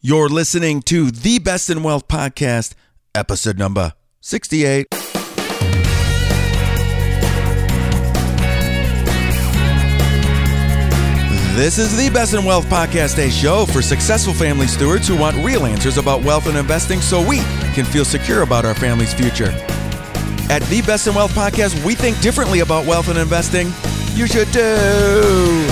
You're listening to the Best in Wealth podcast, episode number 68. This is the Best in Wealth podcast, a show for successful family stewards who want real answers about wealth and investing so we can feel secure about our family's future. At the Best in Wealth podcast, we think differently about wealth and investing. You should too.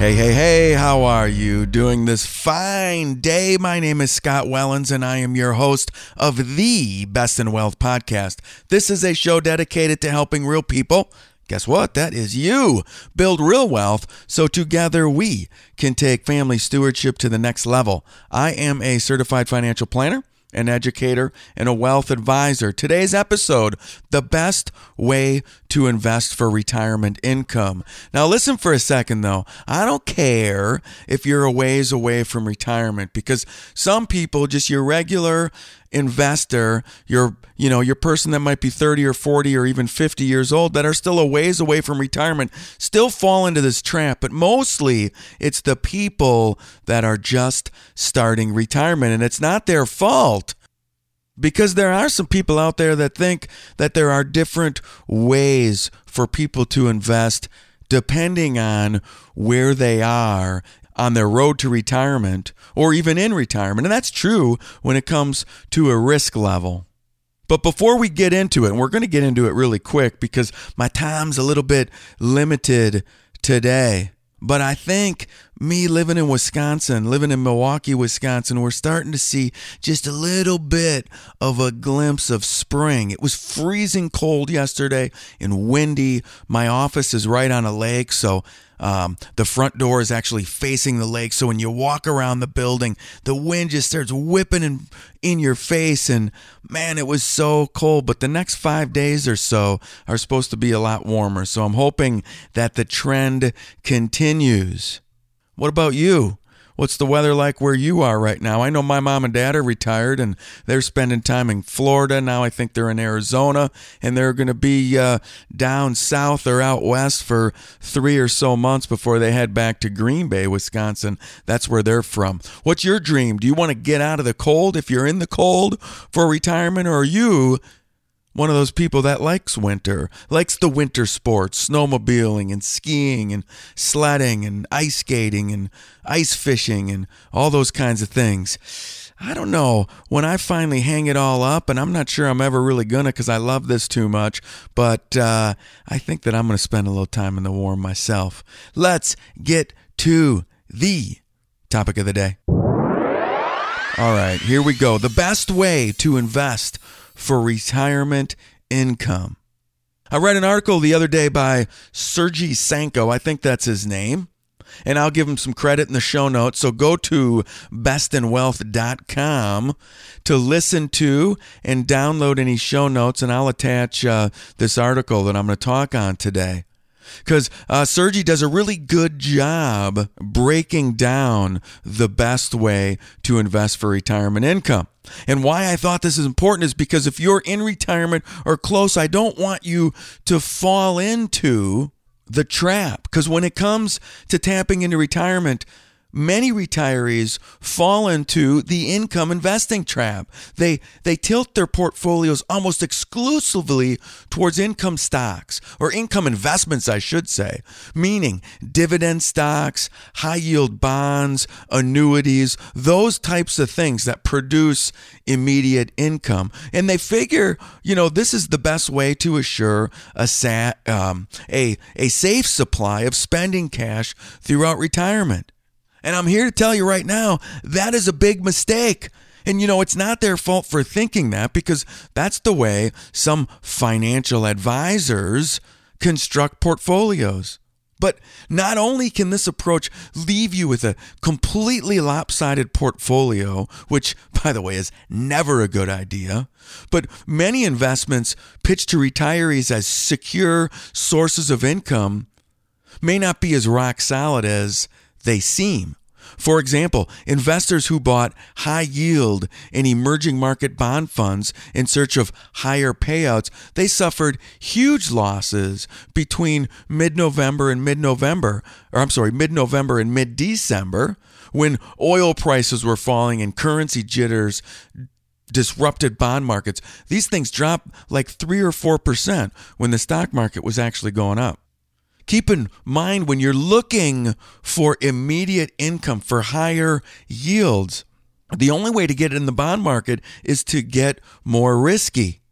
Hey, how are you doing this fine day? My name is Scott Wellens, and I am your host of the Best in Wealth podcast. This is a show dedicated to helping real people, guess what, that is you, build real wealth so together we can take family stewardship to the next level. I am a certified financial planner, an educator, and a wealth advisor. Today's episode, the best way to invest for retirement income. Now listen for a second though. I don't care if you're a ways away from retirement, because some people, just your regular investor, your person that might be 30 or 40 or even 50 years old that are still a ways away from retirement, still fall into this trap. But mostly it's the people that are just starting retirement, and it's not their fault. Because there are some people out there that think that there are different ways for people to invest depending on where they are on their road to retirement or even in retirement. And that's true when it comes to a risk level. But before we get into it, and we're going to get into it really quick because my time's a little bit limited today. But I think me living in Milwaukee, Wisconsin, we're starting to see just a little bit of a glimpse of spring. It was freezing cold yesterday and windy. My office is right on a lake, so the front door is actually facing the lake. So when you walk around the building, the wind just starts whipping in your face. And man, it was so cold. But the next 5 days or so are supposed to be a lot warmer. So I'm hoping that the trend continues. What about you? What's the weather like where you are right now? I know my mom and dad are retired and they're spending time in Florida. Now I think they're in Arizona, and they're going to be down south or out west for 3 or so months before they head back to Green Bay, Wisconsin. That's where they're from. What's your dream? Do you want to get out of the cold if you're in the cold for retirement? Or are you one of those people that likes winter, likes the winter sports, snowmobiling and skiing and sledding and ice skating and ice fishing and all those kinds of things? I don't know when I finally hang it all up, and I'm not sure I'm ever really gonna because I love this too much, but I think that I'm gonna spend a little time in the warm myself. Let's get to the topic of the day. All right, here we go. The best way to invest for retirement income. I read an article the other day by Sergi Sanko. I think that's his name. And I'll give him some credit in the show notes. So go to bestinwealth.com to listen to and download any show notes. And I'll attach this article that I'm going to talk on today. Because Sergi does a really good job breaking down the best way to invest for retirement income. And why I thought this is important is because if you're in retirement or close, I don't want you to fall into the trap. Because when it comes to tapping into retirement, many retirees fall into the income investing trap. They tilt their portfolios almost exclusively towards income stocks, or income investments, I should say, meaning dividend stocks, high yield bonds, annuities, those types of things that produce immediate income. And they figure, this is the best way to assure a safe supply of spending cash throughout retirement. And I'm here to tell you right now, that is a big mistake. And, it's not their fault for thinking that, because that's the way some financial advisors construct portfolios. But not only can this approach leave you with a completely lopsided portfolio, which, by the way, is never a good idea, but many investments pitched to retirees as secure sources of income may not be as rock solid as they seem. For example, investors who bought high yield and emerging market bond funds in search of higher payouts, they suffered huge losses between mid-November and mid-December, when oil prices were falling and currency jitters disrupted bond markets. These things dropped like 3 or 4% when the stock market was actually going up. Keep in mind, when you're looking for immediate income, for higher yields, the only way to get in the bond market is to get more risky.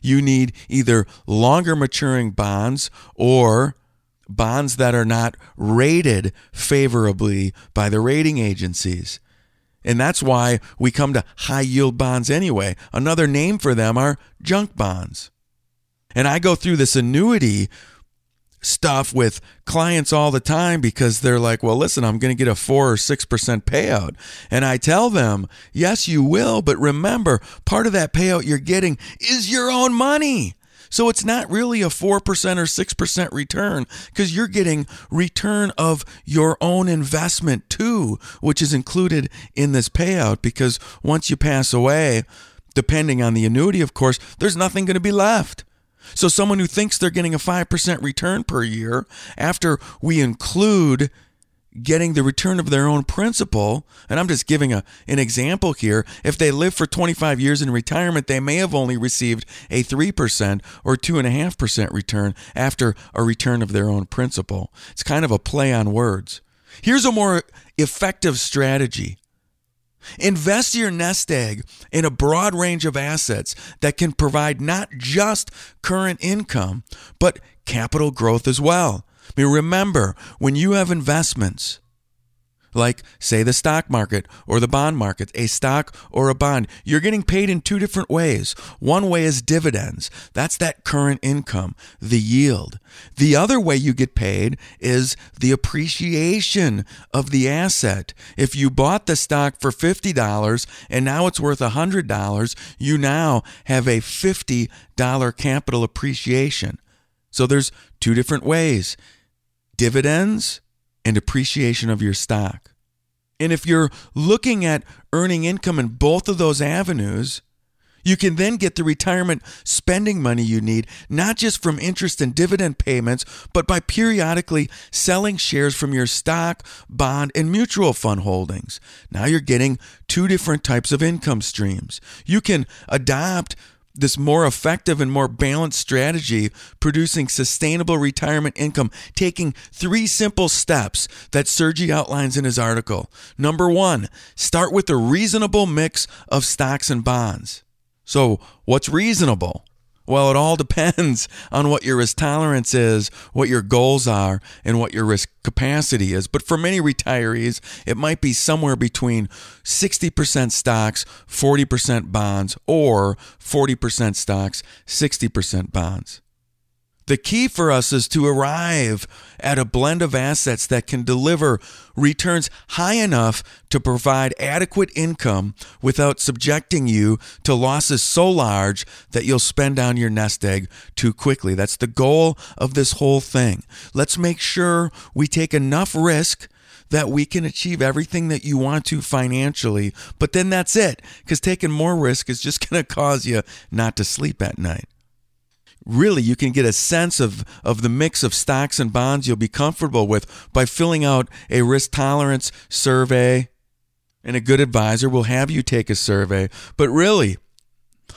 You need either longer maturing bonds or bonds that are not rated favorably by the rating agencies. And that's why we come to high yield bonds anyway. Another name for them are junk bonds. And I go through this annuity stuff with clients all the time because they're like, well, listen, I'm going to get a 4 or 6% payout. And I tell them, yes, you will. But remember, part of that payout you're getting is your own money. So it's not really a 4% or 6% return, because you're getting return of your own investment too, which is included in this payout, because once you pass away, depending on the annuity, of course, there's nothing going to be left. So someone who thinks they're getting a 5% return per year, after we include getting the return of their own principal, and I'm just giving an example here, if they live for 25 years in retirement, they may have only received a 3% or 2.5% return after a return of their own principal. It's kind of a play on words. Here's a more effective strategy. Invest your nest egg in a broad range of assets that can provide not just current income, but capital growth as well. I mean, remember, when you have investments, like, say, the stock market or the bond market, a stock or a bond, you're getting paid in two different ways. One way is dividends. That's that current income, the yield. The other way you get paid is the appreciation of the asset. If you bought the stock for $50 and now it's worth $100, you now have a $50 capital appreciation. So there's two different ways: dividends and appreciation of your stock. And if you're looking at earning income in both of those avenues, you can then get the retirement spending money you need, not just from interest and dividend payments, but by periodically selling shares from your stock, bond, and mutual fund holdings. Now you're getting two different types of income streams. You can adopt this more effective and more balanced strategy, producing sustainable retirement income, taking three simple steps that Sergi outlines in his article. Number one, start with a reasonable mix of stocks and bonds. So what's reasonable? Well, it all depends on what your risk tolerance is, what your goals are, and what your risk capacity is. But for many retirees, it might be somewhere between 60% stocks, 40% bonds, or 40% stocks, 60% bonds. The key for us is to arrive at a blend of assets that can deliver returns high enough to provide adequate income without subjecting you to losses so large that you'll spend down your nest egg too quickly. That's the goal of this whole thing. Let's make sure we take enough risk that we can achieve everything that you want to financially, but then that's it, because taking more risk is just going to cause you not to sleep at night. Really, you can get a sense of the mix of stocks and bonds you'll be comfortable with by filling out a risk tolerance survey. And a good advisor will have you take a survey. But really,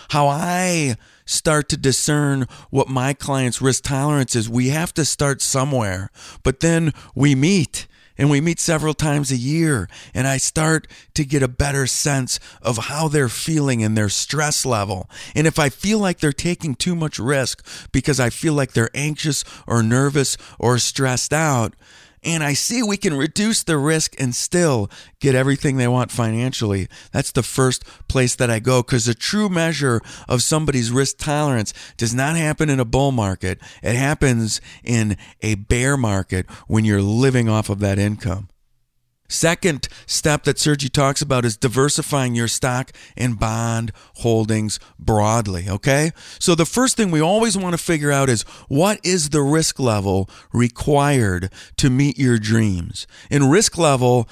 how I start to discern what my client's risk tolerance is, we have to start somewhere. But then we meet. And we meet several times a year, and I start to get a better sense of how they're feeling and their stress level. And if I feel like they're taking too much risk because I feel like they're anxious or nervous or stressed out, and I see we can reduce the risk and still get everything they want financially, that's the first place that I go, because the true measure of somebody's risk tolerance does not happen in a bull market. It happens in a bear market when you're living off of that income. Second step that Sergi talks about is diversifying your stock and bond holdings broadly, okay? So the first thing we always want to figure out is, what is the risk level required to meet your dreams? And risk level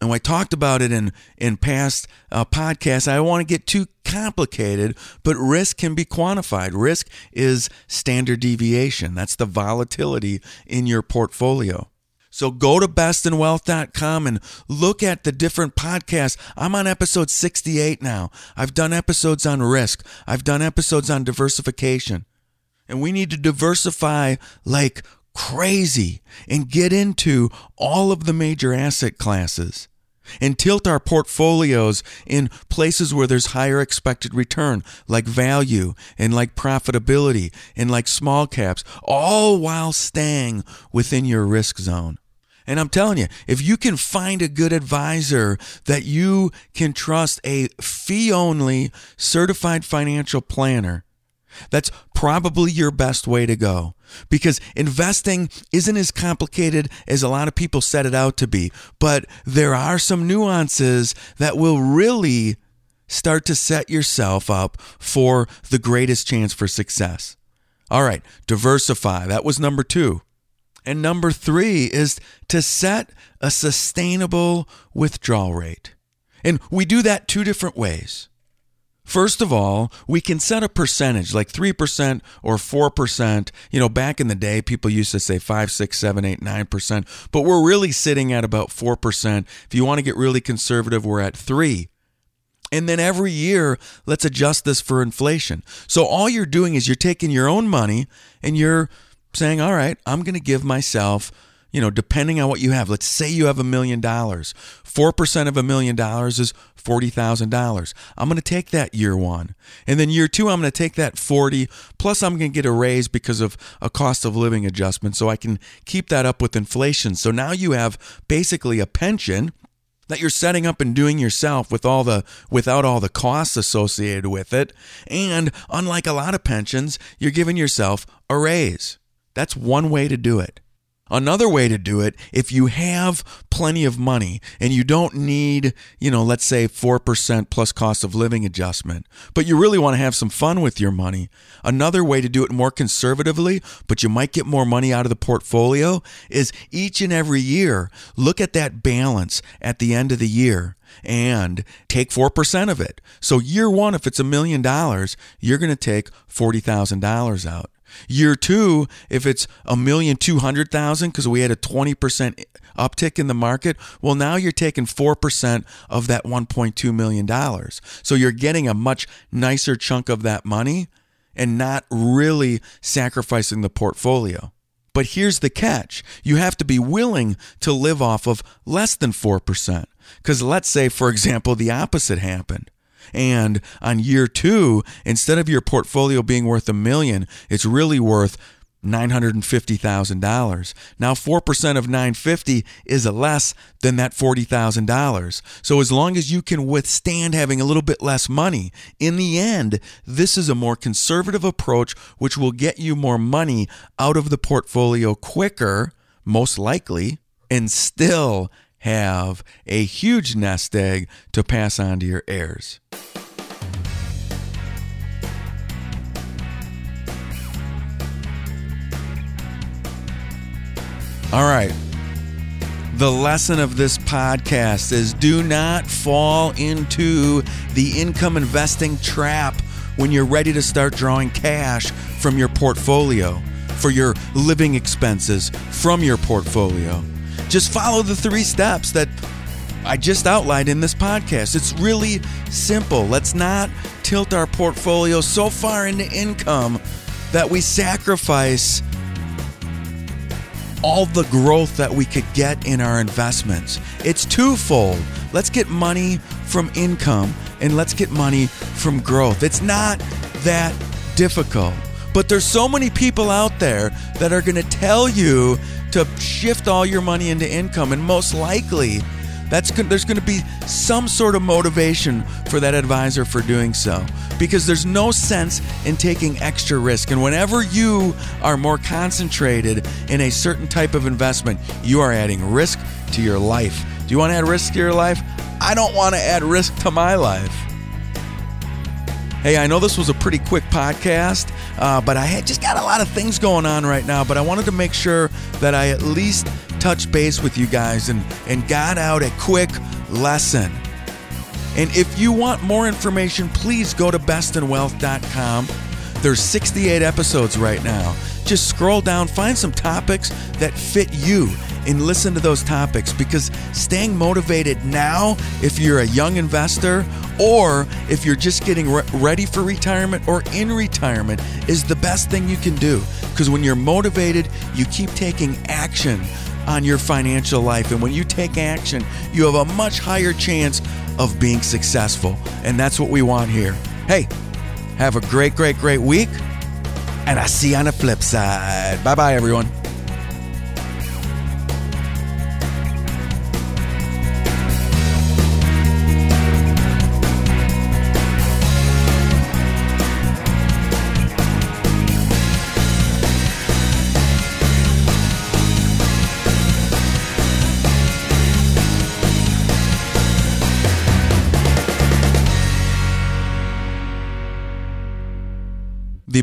And I talked about it in past podcasts. I don't want to get too complicated, but risk can be quantified. Risk is standard deviation. That's the volatility in your portfolio. So go to bestinwealth.com and look at the different podcasts. I'm on episode 68 now. I've done episodes on risk. I've done episodes on diversification. And we need to diversify like crazy and get into all of the major asset classes and tilt our portfolios in places where there's higher expected return, like value and like profitability and like small caps, all while staying within your risk zone. And I'm telling you, if you can find a good advisor that you can trust, a fee-only certified financial planner, that's probably your best way to go, because investing isn't as complicated as a lot of people set it out to be, but there are some nuances that will really start to set yourself up for the greatest chance for success. All right, diversify. That was number 2. And number 3 is to set a sustainable withdrawal rate. And we do that 2 different ways. First of all, we can set a percentage like 3% or 4%. You know, back in the day, people used to say 5, 6, 7, 8, 9%, but we're really sitting at about 4%. If you want to get really conservative, we're at 3%. And then every year, let's adjust this for inflation. So all you're doing is you're taking your own money and you're saying, all right, I'm going to give myself, you know, depending on what you have, let's say you have $1 million, 4% of $1 million is $40,000. I'm going to take that year 1. And then year 2, I'm going to take that 40, plus I'm going to get a raise because of a cost of living adjustment. So I can keep that up with inflation. So now you have basically a pension that you're setting up and doing yourself with without all the costs associated with it. And unlike a lot of pensions, you're giving yourself a raise. That's one way to do it. Another way to do it, if you have plenty of money and you don't need, you know, let's say 4% plus cost of living adjustment, but you really want to have some fun with your money, another way to do it more conservatively, but you might get more money out of the portfolio, is each and every year, look at that balance at the end of the year and take 4% of it. So year 1, if it's $1 million, you're going to take $40,000 out. Year 2, if it's $1,200,000, because we had a 20% uptick in the market, well, now you're taking 4% of that $1.2 million. So you're getting a much nicer chunk of that money and not really sacrificing the portfolio. But here's the catch. You have to be willing to live off of less than 4%, because let's say, for example, the opposite happened. And on year 2, instead of your portfolio being worth $1 million, it's really worth $950,000. Now, 4% of 950 is less than that $40,000. So as long as you can withstand having a little bit less money, in the end, this is a more conservative approach, which will get you more money out of the portfolio quicker, most likely, and still have a huge nest egg to pass on to your heirs. All right. The lesson of this podcast is do not fall into the income investing trap when you're ready to start drawing cash from your portfolio, for your living expenses from your portfolio. Just follow the 3 steps that I just outlined in this podcast. It's really simple. Let's not tilt our portfolio so far into income that we sacrifice all the growth that we could get in our investments. It's 2fold. Let's get money from income and let's get money from growth. It's not that difficult. But there's so many people out there that are going to tell you to shift all your money into income, and most likely there's going to be some sort of motivation for that advisor for doing so, because there's no sense in taking extra risk. And whenever you are more concentrated in a certain type of investment, you are adding risk to your life. Do you want to add risk to your life? I don't want to add risk to my life. Hey, I know this was a pretty quick podcast, but I had just got a lot of things going on right now, but I wanted to make sure that I at least touch base with you guys and got out a quick lesson. And if you want more information, please go to bestinwealth.com. There's 68 episodes right now. Just scroll down, find some topics that fit you, and listen to those topics, because staying motivated now, if you're a young investor or if you're just getting ready for retirement or in retirement, is the best thing you can do. Because when you're motivated, you keep taking action on your financial life. And when you take action, you have a much higher chance of being successful. And that's what we want here. Hey, have a great, great, great week. And I'll see you on the flip side. Bye-bye, everyone. The